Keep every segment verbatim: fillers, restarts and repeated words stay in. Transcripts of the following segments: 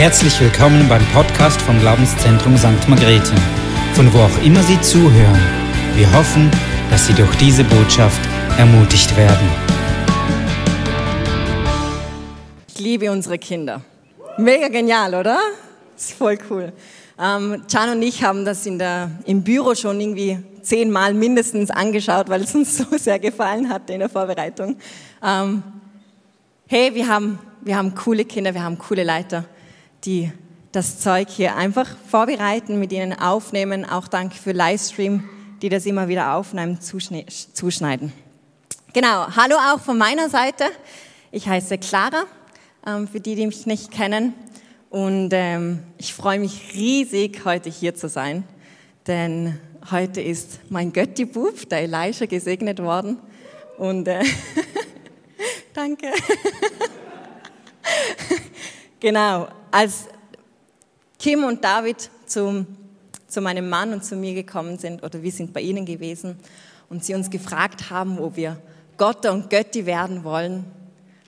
Herzlich willkommen beim Podcast vom Glaubenszentrum Sankt Margrethe, von wo auch immer Sie zuhören. Wir hoffen, dass Sie durch diese Botschaft ermutigt werden. Ich liebe unsere Kinder. Mega genial, oder? Ist voll cool. Ähm, Can und ich haben das in der, im Büro schon irgendwie zehnmal mindestens angeschaut, weil es uns so sehr gefallen hat in der Vorbereitung. Ähm, hey, wir haben, wir haben coole Kinder, wir haben coole Leiter, die das Zeug hier einfach vorbereiten, mit ihnen aufnehmen. Auch danke für Livestream, die das immer wieder aufnehmen, zuschneiden. Genau, hallo auch von meiner Seite. Ich heiße Clara, ähm, für die, die mich nicht kennen. Und ähm, ich freue mich riesig, heute hier zu sein, denn heute ist mein Götti-Bub, der Elisha, gesegnet worden. Und äh, danke. Genau, als Kim und David zum, zu meinem Mann und zu mir gekommen sind, oder wir sind bei ihnen gewesen, und sie uns gefragt haben, ob wir Gott und Götti werden wollen,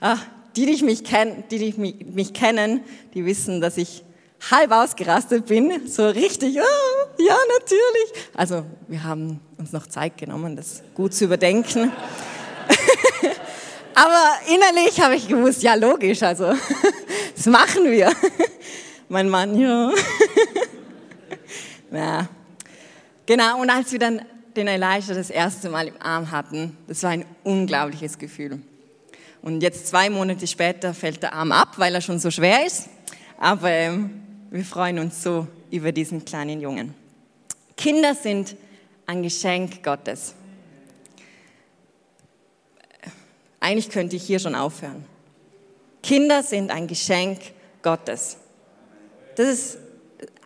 ah, Die, die mich, kenn, die, die mich, mich kennen, die wissen, dass ich halb ausgerastet bin, so richtig, oh, ja, natürlich. Also wir haben uns noch Zeit genommen, das gut zu überdenken. Aber innerlich habe ich gewusst, ja, logisch, also das machen wir. Mein Mann, ja. Ja. Genau, und als wir dann den Elijah das erste Mal im Arm hatten, das war ein unglaubliches Gefühl. Und jetzt zwei Monate später fällt der Arm ab, weil er schon so schwer ist. Aber ähm, wir freuen uns so über diesen kleinen Jungen. Kinder sind ein Geschenk Gottes. Eigentlich könnte ich hier schon aufhören. Kinder sind ein Geschenk Gottes. Das ist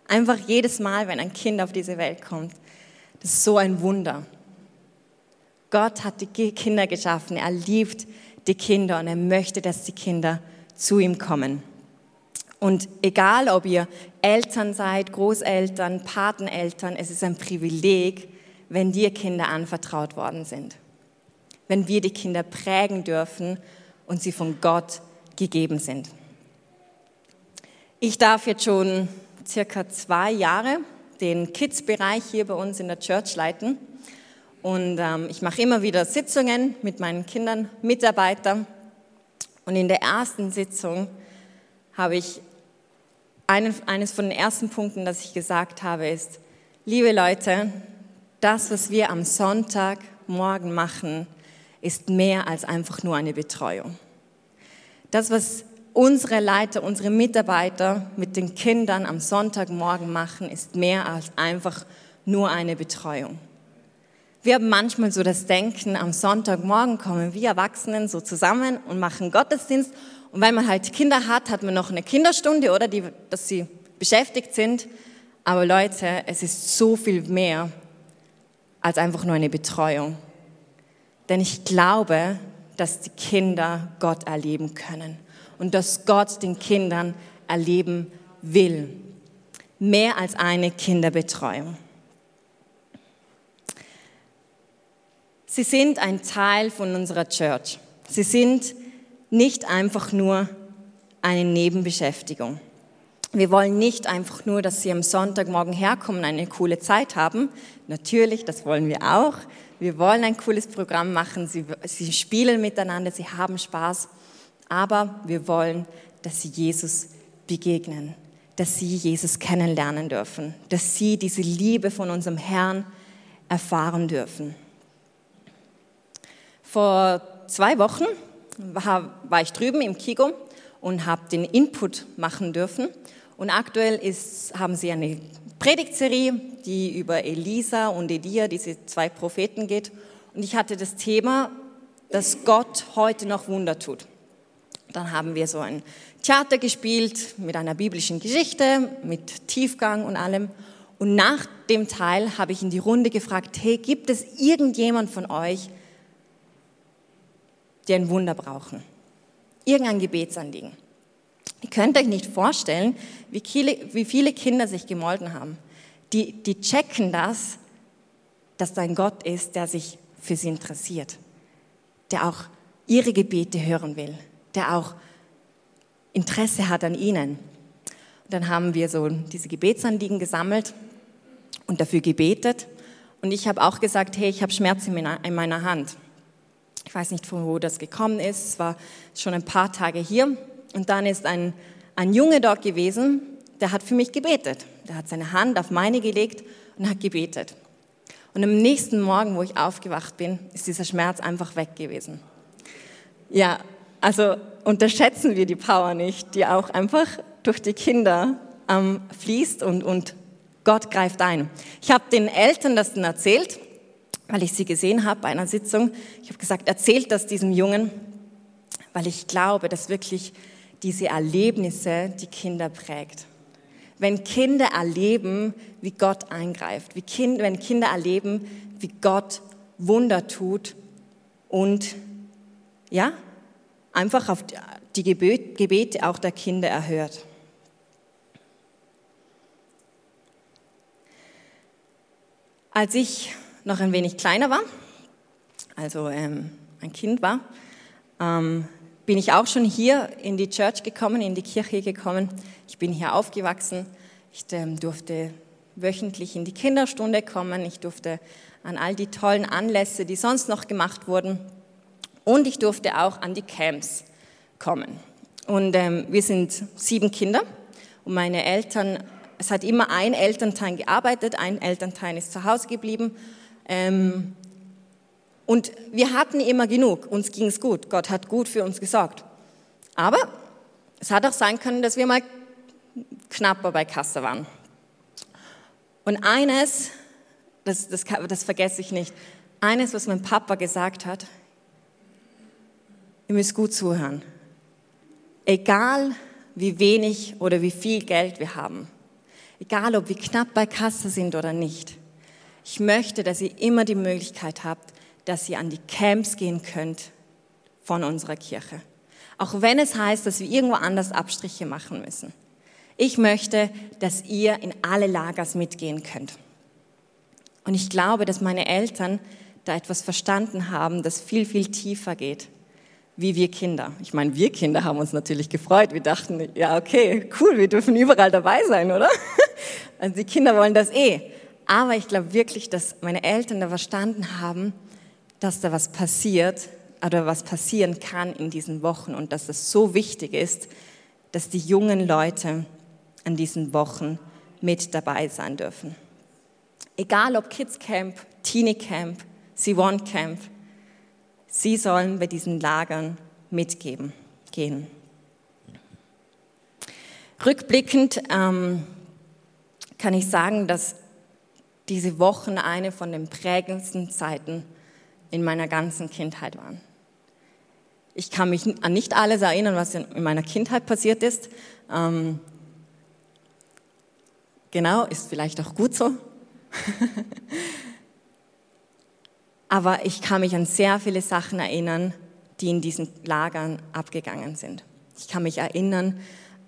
einfach jedes Mal, wenn ein Kind auf diese Welt kommt, das ist so ein Wunder. Gott hat die Kinder geschaffen, er liebt die Kinder und er möchte, dass die Kinder zu ihm kommen. Und egal, ob ihr Eltern seid, Großeltern, Pateneltern, es ist ein Privileg, wenn dir Kinder anvertraut worden sind. Wenn wir die Kinder prägen dürfen und sie von Gott gegeben sind. Ich darf jetzt schon circa zwei Jahre den Kids-Bereich hier bei uns in der Church leiten. Und ähm, ich mache immer wieder Sitzungen mit meinen Kindern, Mitarbeitern. Und in der ersten Sitzung habe ich, einen, eines von den ersten Punkten, das ich gesagt habe, ist, liebe Leute, das, was wir am Sonntagmorgen machen, ist mehr als einfach nur eine Betreuung. Das, was unsere Leiter, unsere Mitarbeiter mit den Kindern am Sonntagmorgen machen, ist mehr als einfach nur eine Betreuung. Wir haben manchmal so das Denken, am Sonntagmorgen kommen wir Erwachsenen so zusammen und machen Gottesdienst. Und weil man halt Kinder hat, hat man noch eine Kinderstunde, oder, die, dass sie beschäftigt sind. Aber Leute, es ist so viel mehr als einfach nur eine Betreuung. Denn ich glaube, dass die Kinder Gott erleben können und dass Gott den Kindern erleben will. Mehr als eine Kinderbetreuung. Sie sind ein Teil von unserer Church. Sie sind nicht einfach nur eine Nebenbeschäftigung. Wir wollen nicht einfach nur, dass Sie am Sonntagmorgen herkommen und eine coole Zeit haben. Natürlich, das wollen wir auch. Wir wollen ein cooles Programm machen. Sie, sie spielen miteinander, Sie haben Spaß. Aber wir wollen, dass Sie Jesus begegnen, dass Sie Jesus kennenlernen dürfen, dass Sie diese Liebe von unserem Herrn erfahren dürfen. Vor zwei Wochen war ich drüben im Kigo und habe den Input machen dürfen. Und aktuell ist, haben sie eine Predigtserie, die über Elisa und Elia, diese zwei Propheten, geht. Und ich hatte das Thema, dass Gott heute noch Wunder tut. Dann haben wir so ein Theater gespielt mit einer biblischen Geschichte, mit Tiefgang und allem. Und nach dem Teil habe ich in die Runde gefragt, hey, gibt es irgendjemand von euch, die ein Wunder brauchen. Irgendein Gebetsanliegen. Ihr könnt euch nicht vorstellen, wie viele, wie viele Kinder sich gemolden haben. Die, die checken das, dass da ein Gott ist, der sich für sie interessiert. Der auch ihre Gebete hören will. Der auch Interesse hat an ihnen. Dann haben wir so diese Gebetsanliegen gesammelt und dafür gebetet. Und ich habe auch gesagt, hey, ich habe Schmerzen in meiner Hand. Ich weiß nicht, von wo das gekommen ist. Es war schon ein paar Tage hier. Und dann ist ein, ein Junge dort gewesen, der hat für mich gebetet. Der hat seine Hand auf meine gelegt und hat gebetet. Und am nächsten Morgen, wo ich aufgewacht bin, ist dieser Schmerz einfach weg gewesen. Ja, also unterschätzen wir die Power nicht, die auch einfach durch die Kinder ähm, fließt und, und Gott greift ein. Ich habe den Eltern das dann erzählt, weil ich sie gesehen habe bei einer Sitzung. Ich habe gesagt, erzählt das diesem Jungen, weil ich glaube, dass wirklich diese Erlebnisse die Kinder prägt. Wenn Kinder erleben, wie Gott eingreift, wie kind, wenn Kinder erleben, wie Gott Wunder tut und ja, einfach auf die Gebet, Gebete auch der Kinder erhört. Als ich noch ein wenig kleiner war, also ähm, ein Kind war, ähm, bin ich auch schon hier in die Church gekommen, in die Kirche gekommen. Ich bin hier aufgewachsen. Ich ähm, durfte wöchentlich in die Kinderstunde kommen. Ich durfte an all die tollen Anlässe, die sonst noch gemacht wurden, und ich durfte auch an die Camps kommen. Und ähm, wir sind sieben Kinder und meine Eltern, es hat immer ein Elternteil gearbeitet, ein Elternteil ist zu Hause geblieben. Ähm, und wir hatten immer genug, uns ging es gut, Gott hat gut für uns gesorgt. Aber es hat auch sein können, dass wir mal knapper bei Kasse waren. Und eines, das, das, das vergesse ich nicht, eines, was mein Papa gesagt hat: Ihr müsst gut zuhören. Egal, wie wenig oder wie viel Geld wir haben. Egal, ob wir knapp bei Kasse sind oder nicht. Ich möchte, dass ihr immer die Möglichkeit habt, dass ihr an die Camps gehen könnt von unserer Kirche. Auch wenn es heißt, dass wir irgendwo anders Abstriche machen müssen. Ich möchte, dass ihr in alle Lagers mitgehen könnt. Und ich glaube, dass meine Eltern da etwas verstanden haben, das viel, viel tiefer geht. Wie wir Kinder. Ich meine, wir Kinder haben uns natürlich gefreut. Wir dachten, ja okay, cool, wir dürfen überall dabei sein, oder? Also die Kinder wollen das eh. Aber ich glaube wirklich, dass meine Eltern da verstanden haben, dass da was passiert oder was passieren kann in diesen Wochen und dass das so wichtig ist, dass die jungen Leute an diesen Wochen mit dabei sein dürfen. Egal ob Kids Camp, Teenie Camp, Siwan Camp, sie sollen bei diesen Lagern mitgeben, gehen. Rückblickend ähm, kann ich sagen, dass diese Wochen eine von den prägendsten Zeiten in meiner ganzen Kindheit waren. Ich kann mich an nicht alles erinnern, was in meiner Kindheit passiert ist. Ähm, genau, ist vielleicht auch gut so. Aber ich kann mich an sehr viele Sachen erinnern, die in diesen Lagern abgegangen sind. Ich kann mich erinnern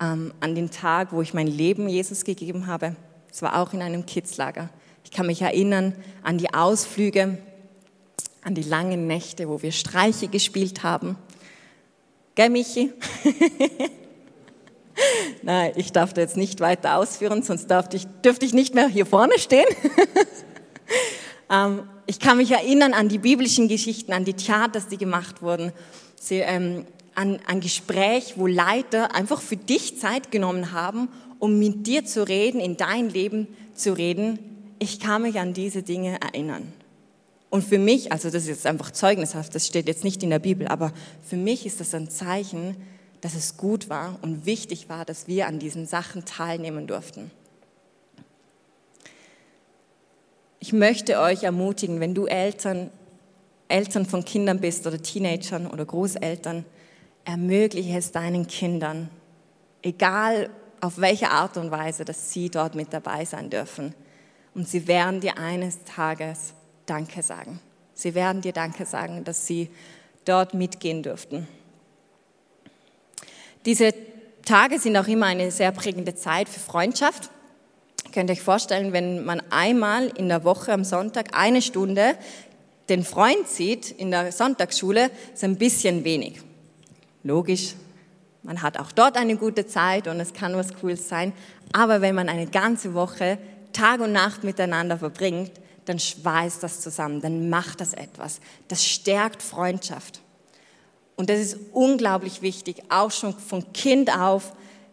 ähm, an den Tag, wo ich mein Leben Jesus gegeben habe. Es war auch in einem Kids-Lager. Ich kann mich erinnern an die Ausflüge, an die langen Nächte, wo wir Streiche gespielt haben. Gell, Michi? Nein, ich darf da jetzt nicht weiter ausführen, sonst dürfte ich, dürfte ich nicht mehr hier vorne stehen. ähm, Ich kann mich erinnern an die biblischen Geschichten, an die Theaters, die gemacht wurden, Sie, ähm, an ein Gespräch, wo Leiter einfach für dich Zeit genommen haben, um mit dir zu reden, in dein Leben zu reden. Ich kann mich an diese Dinge erinnern. Und für mich, also das ist jetzt einfach zeugnishaft, das steht jetzt nicht in der Bibel, aber für mich ist das ein Zeichen, dass es gut war und wichtig war, dass wir an diesen Sachen teilnehmen durften. Ich möchte euch ermutigen, wenn du Eltern, Eltern von Kindern bist oder Teenagern oder Großeltern, ermögliche es deinen Kindern, egal auf welche Art und Weise, dass sie dort mit dabei sein dürfen. Und sie werden dir eines Tages Danke sagen. Sie werden dir Danke sagen, dass sie dort mitgehen durften. Diese Tage sind auch immer eine sehr prägende Zeit für Freundschaft. Könnt ihr euch vorstellen, wenn man einmal in der Woche am Sonntag eine Stunde den Freund sieht in der Sonntagsschule, ist ein bisschen wenig. Logisch, Man hat auch dort eine gute Zeit und es kann was Cooles sein. Aber wenn man eine ganze Woche Tag und Nacht miteinander verbringt, dann schweißt das zusammen, dann macht das etwas. Das stärkt Freundschaft. Und das ist unglaublich wichtig, auch schon von Kind auf,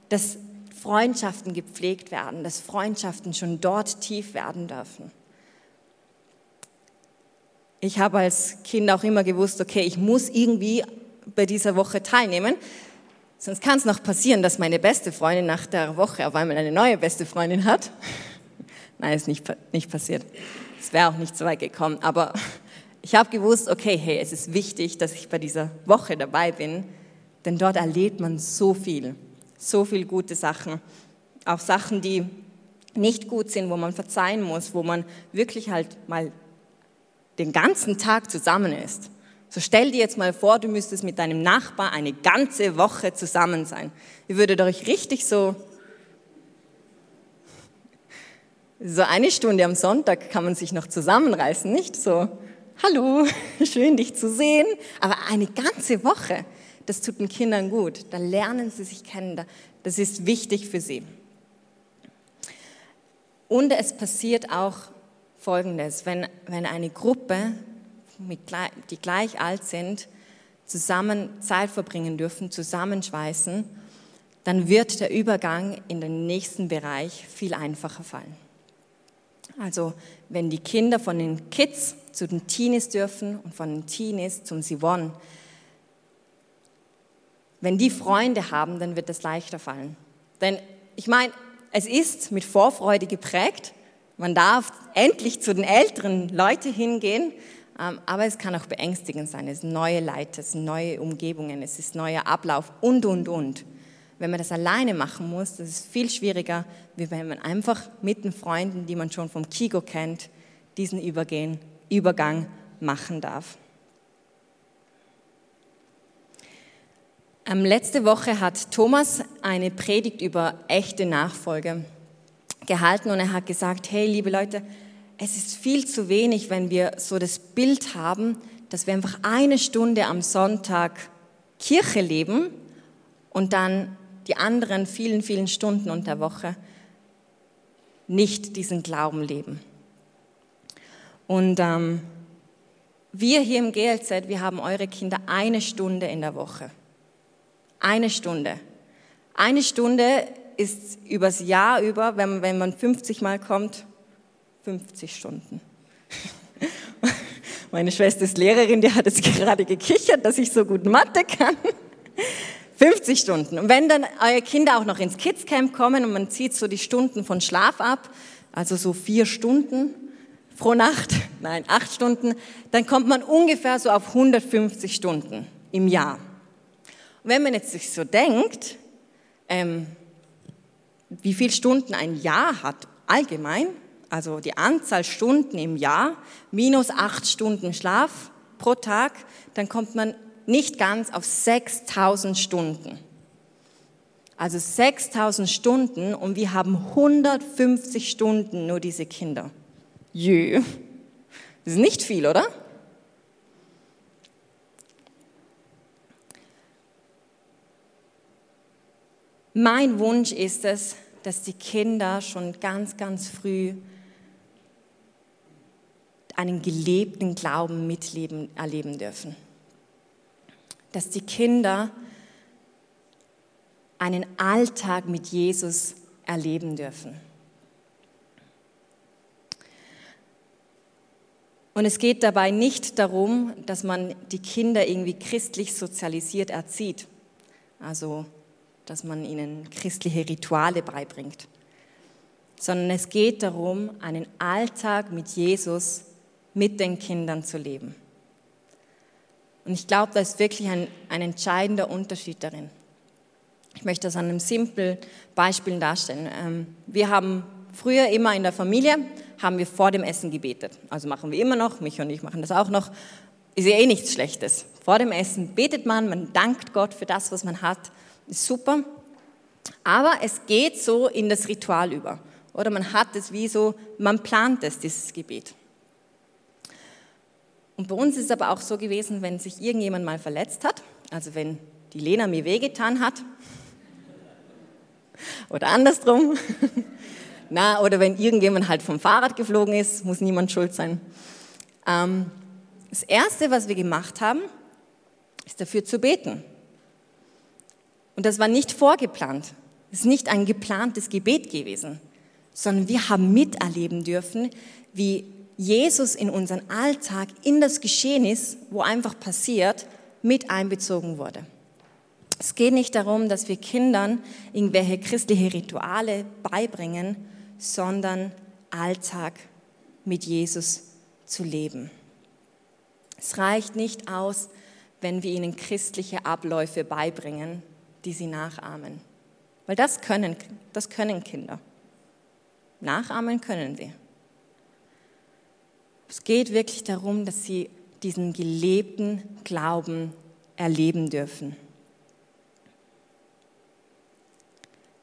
dass Freundschaften gepflegt werden, dass Freundschaften schon dort tief werden dürfen. Ich habe als Kind auch immer gewusst, okay, ich muss irgendwie bei dieser Woche teilnehmen, sonst kann es noch passieren, dass meine beste Freundin nach der Woche auf einmal eine neue beste Freundin hat. Nein, ist nicht, nicht passiert. Es wäre auch nicht so weit gekommen. Aber ich habe gewusst, okay, hey, es ist wichtig, dass ich bei dieser Woche dabei bin, denn dort erlebt man so viel, so viel gute Sachen. Auch Sachen, die nicht gut sind, wo man verzeihen muss, wo man wirklich halt mal den ganzen Tag zusammen ist. So stell dir jetzt mal vor, du müsstest mit deinem Nachbar eine ganze Woche zusammen sein. Ihr würdet euch richtig so... So eine Stunde am Sonntag kann man sich noch zusammenreißen, nicht? So, hallo, schön dich zu sehen. Aber eine ganze Woche, das tut den Kindern gut. Da lernen sie sich kennen, das ist wichtig für sie. Und es passiert auch Folgendes, wenn, wenn eine Gruppe, mit, die gleich alt sind, zusammen Zeit verbringen dürfen, zusammenschweißen, dann wird der Übergang in den nächsten Bereich viel einfacher fallen. Also wenn die Kinder von den Kids zu den Teenies dürfen und von den Teenies zum Sivon, wenn die Freunde haben, dann wird das leichter fallen. Denn ich meine, es ist mit Vorfreude geprägt, man darf endlich zu den älteren Leuten hingehen, aber es kann auch beängstigend sein, es sind neue Leute, es sind neue Umgebungen, es ist neuer Ablauf und, und, und. Wenn man das alleine machen muss, das ist viel schwieriger, wie wenn man einfach mit den Freunden, die man schon vom Kigo kennt, diesen Übergehen, Übergang machen darf. Ähm, letzte Woche hat Thomas eine Predigt über echte Nachfolge gehalten und er hat gesagt, hey, liebe Leute, es ist viel zu wenig, wenn wir so das Bild haben, dass wir einfach eine Stunde am Sonntag Kirche leben und dann die anderen vielen, vielen Stunden unter Woche nicht diesen Glauben leben. Und ähm, wir hier im G L Z, wir haben eure Kinder eine Stunde in der Woche. Eine Stunde. Eine Stunde ist übers Jahr über, wenn, wenn man fünfzig Mal kommt, fünfzig Stunden. Meine Schwester ist Lehrerin, die hat jetzt gerade gekichert, dass ich so gut Mathe kann. fünfzig Stunden. Und wenn dann eure Kinder auch noch ins Kids Camp kommen und man zieht so die Stunden von Schlaf ab, also so vier Stunden pro Nacht, nein, acht Stunden, dann kommt man ungefähr so auf hundertfünfzig Stunden im Jahr. Und wenn man jetzt sich so denkt, ähm, wie viele Stunden ein Jahr hat allgemein, also die Anzahl Stunden im Jahr, minus acht Stunden Schlaf pro Tag, dann kommt man nicht ganz auf sechstausend Stunden. Also sechstausend Stunden und wir haben hundertfünfzig Stunden nur diese Kinder. Jö. Das ist nicht viel, oder? Mein Wunsch ist es, dass die Kinder schon ganz, ganz früh einen gelebten Glauben mitleben, erleben dürfen. Dass die Kinder einen Alltag mit Jesus erleben dürfen. Und es geht dabei nicht darum, dass man die Kinder irgendwie christlich sozialisiert erzieht, also dass man ihnen christliche Rituale beibringt, sondern es geht darum, einen Alltag mit Jesus mit den Kindern zu leben. Und ich glaube, da ist wirklich ein, ein entscheidender Unterschied darin. Ich möchte das an einem simplen Beispiel darstellen. Wir haben früher immer in der Familie, haben wir vor dem Essen gebetet. Also machen wir immer noch, mich und ich machen das auch noch. Ist ja eh nichts Schlechtes. Vor dem Essen betet man, man dankt Gott für das, was man hat. Ist super. Aber es geht so in das Ritual über. Oder man hat es wie so, man plant es, dieses Gebet. Und bei uns ist es aber auch so gewesen, wenn sich irgendjemand mal verletzt hat, also wenn die Lena mir wehgetan hat. Oder andersrum. Na, oder wenn irgendjemand halt vom Fahrrad geflogen ist, muss niemand schuld sein. Ähm, das Erste, was wir gemacht haben, ist dafür zu beten. Und das war nicht vorgeplant. Es ist nicht ein geplantes Gebet gewesen, sondern wir haben miterleben dürfen, wie Jesus in unseren Alltag, in das Geschehnis, wo einfach passiert, mit einbezogen wurde. Es geht nicht darum, dass wir Kindern irgendwelche christliche Rituale beibringen, sondern Alltag mit Jesus zu leben. Es reicht nicht aus, wenn wir ihnen christliche Abläufe beibringen, die sie nachahmen. Weil das können, das können Kinder. Nachahmen können sie. Es geht wirklich darum, dass sie diesen gelebten Glauben erleben dürfen.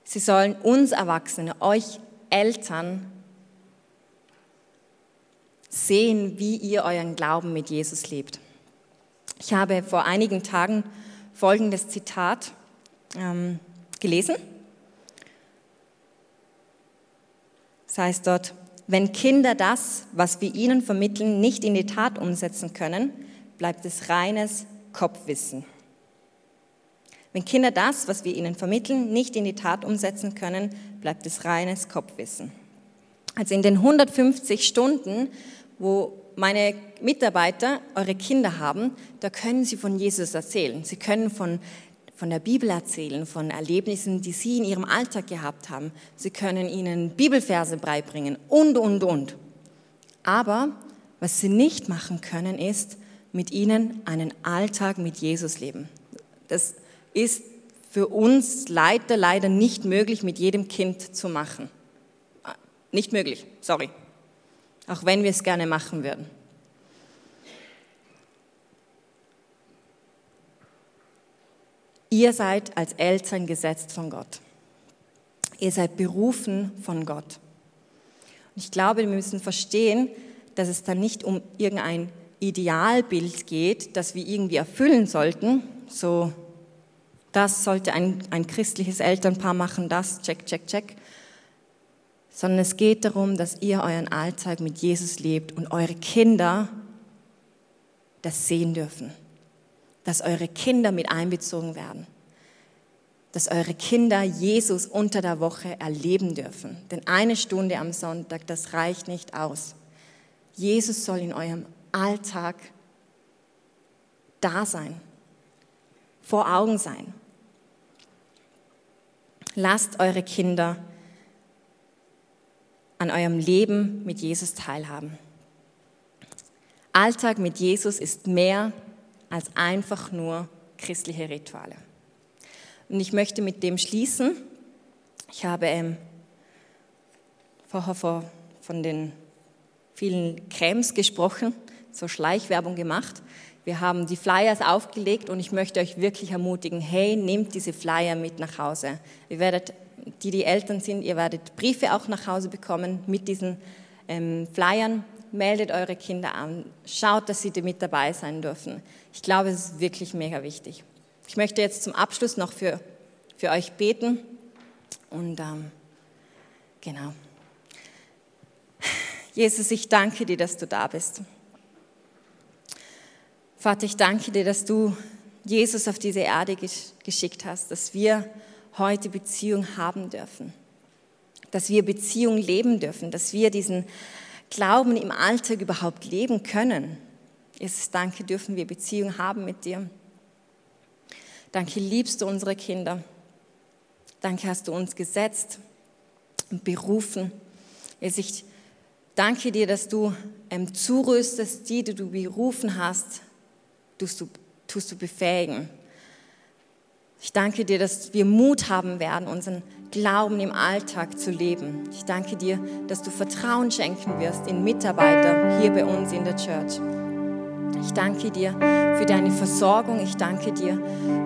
Sie sollen uns Erwachsene, euch Eltern, sehen, wie ihr euren Glauben mit Jesus lebt. Ich habe vor einigen Tagen folgendes Zitat ähm, gelesen. Es heißt dort: Wenn Kinder das, was wir ihnen vermitteln, nicht in die Tat umsetzen können, bleibt es reines Kopfwissen. Wenn Kinder das, was wir ihnen vermitteln, nicht in die Tat umsetzen können, bleibt es reines Kopfwissen. Also in den hundertfünfzig Stunden, wo meine Mitarbeiter eure Kinder haben, da können sie von Jesus erzählen. Sie können von, von der Bibel erzählen, von Erlebnissen, die sie in ihrem Alltag gehabt haben. Sie können ihnen Bibelverse beibringen und, und, und. Aber was sie nicht machen können, ist, mit ihnen einen Alltag mit Jesus leben. Das ist für uns leider, leider nicht möglich, mit jedem Kind zu machen. Nicht möglich, sorry. Auch wenn wir es gerne machen würden. Ihr seid als Eltern gesetzt von Gott. Ihr seid berufen von Gott. Und ich glaube, wir müssen verstehen, dass es da nicht um irgendein Idealbild geht, das wir irgendwie erfüllen sollten, so... Das sollte ein, ein christliches Elternpaar machen, das, check, check, check. Sondern es geht darum, dass ihr euren Alltag mit Jesus lebt und eure Kinder das sehen dürfen. Dass eure Kinder mit einbezogen werden. Dass eure Kinder Jesus unter der Woche erleben dürfen. Denn eine Stunde am Sonntag, das reicht nicht aus. Jesus soll in eurem Alltag da sein. Vor Augen sein. Lasst eure Kinder an eurem Leben mit Jesus teilhaben. Alltag mit Jesus ist mehr als einfach nur christliche Rituale. Und ich möchte mit dem schließen. Ich habe ähm, vorher vor, von den vielen Cremes gesprochen, so Schleichwerbung gemacht. Wir haben die Flyers aufgelegt und ich möchte euch wirklich ermutigen, hey, nehmt diese Flyer mit nach Hause. Ihr werdet, die die Eltern sind, ihr werdet Briefe auch nach Hause bekommen mit diesen ähm, Flyern. Meldet eure Kinder an, schaut, dass sie mit dabei sein dürfen. Ich glaube, es ist wirklich mega wichtig. Ich möchte jetzt zum Abschluss noch für, für euch beten. Und ähm, genau. Jesus, ich danke dir, dass du da bist. Vater, ich danke dir, dass du Jesus auf diese Erde geschickt hast, dass wir heute Beziehung haben dürfen, dass wir Beziehung leben dürfen, dass wir diesen Glauben im Alltag überhaupt leben können. Jesus, danke, dürfen wir Beziehung haben mit dir. Danke, liebst du unsere Kinder. Danke, hast du uns gesetzt und berufen. Jesus, ich danke dir, dass du ähm, zurüstest, die, die du berufen hast, Tust du, tust du befähigen. Ich danke dir, dass wir Mut haben werden, unseren Glauben im Alltag zu leben. Ich danke dir, dass du Vertrauen schenken wirst in Mitarbeiter hier bei uns in der Church. Ich danke dir für deine Versorgung. Ich danke dir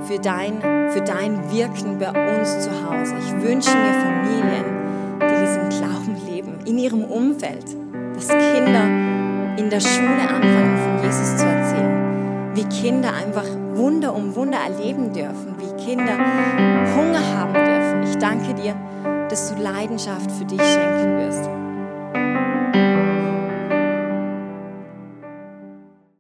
für dein, für dein Wirken bei uns zu Hause. Ich wünsche mir Familien, die diesen Glauben leben, in ihrem Umfeld, dass Kinder in der Schule anfangen, von Jesus zu erzählen. Wie Kinder einfach Wunder um Wunder erleben dürfen, wie Kinder Hunger haben dürfen. Ich danke dir, dass du Leidenschaft für dich schenken wirst.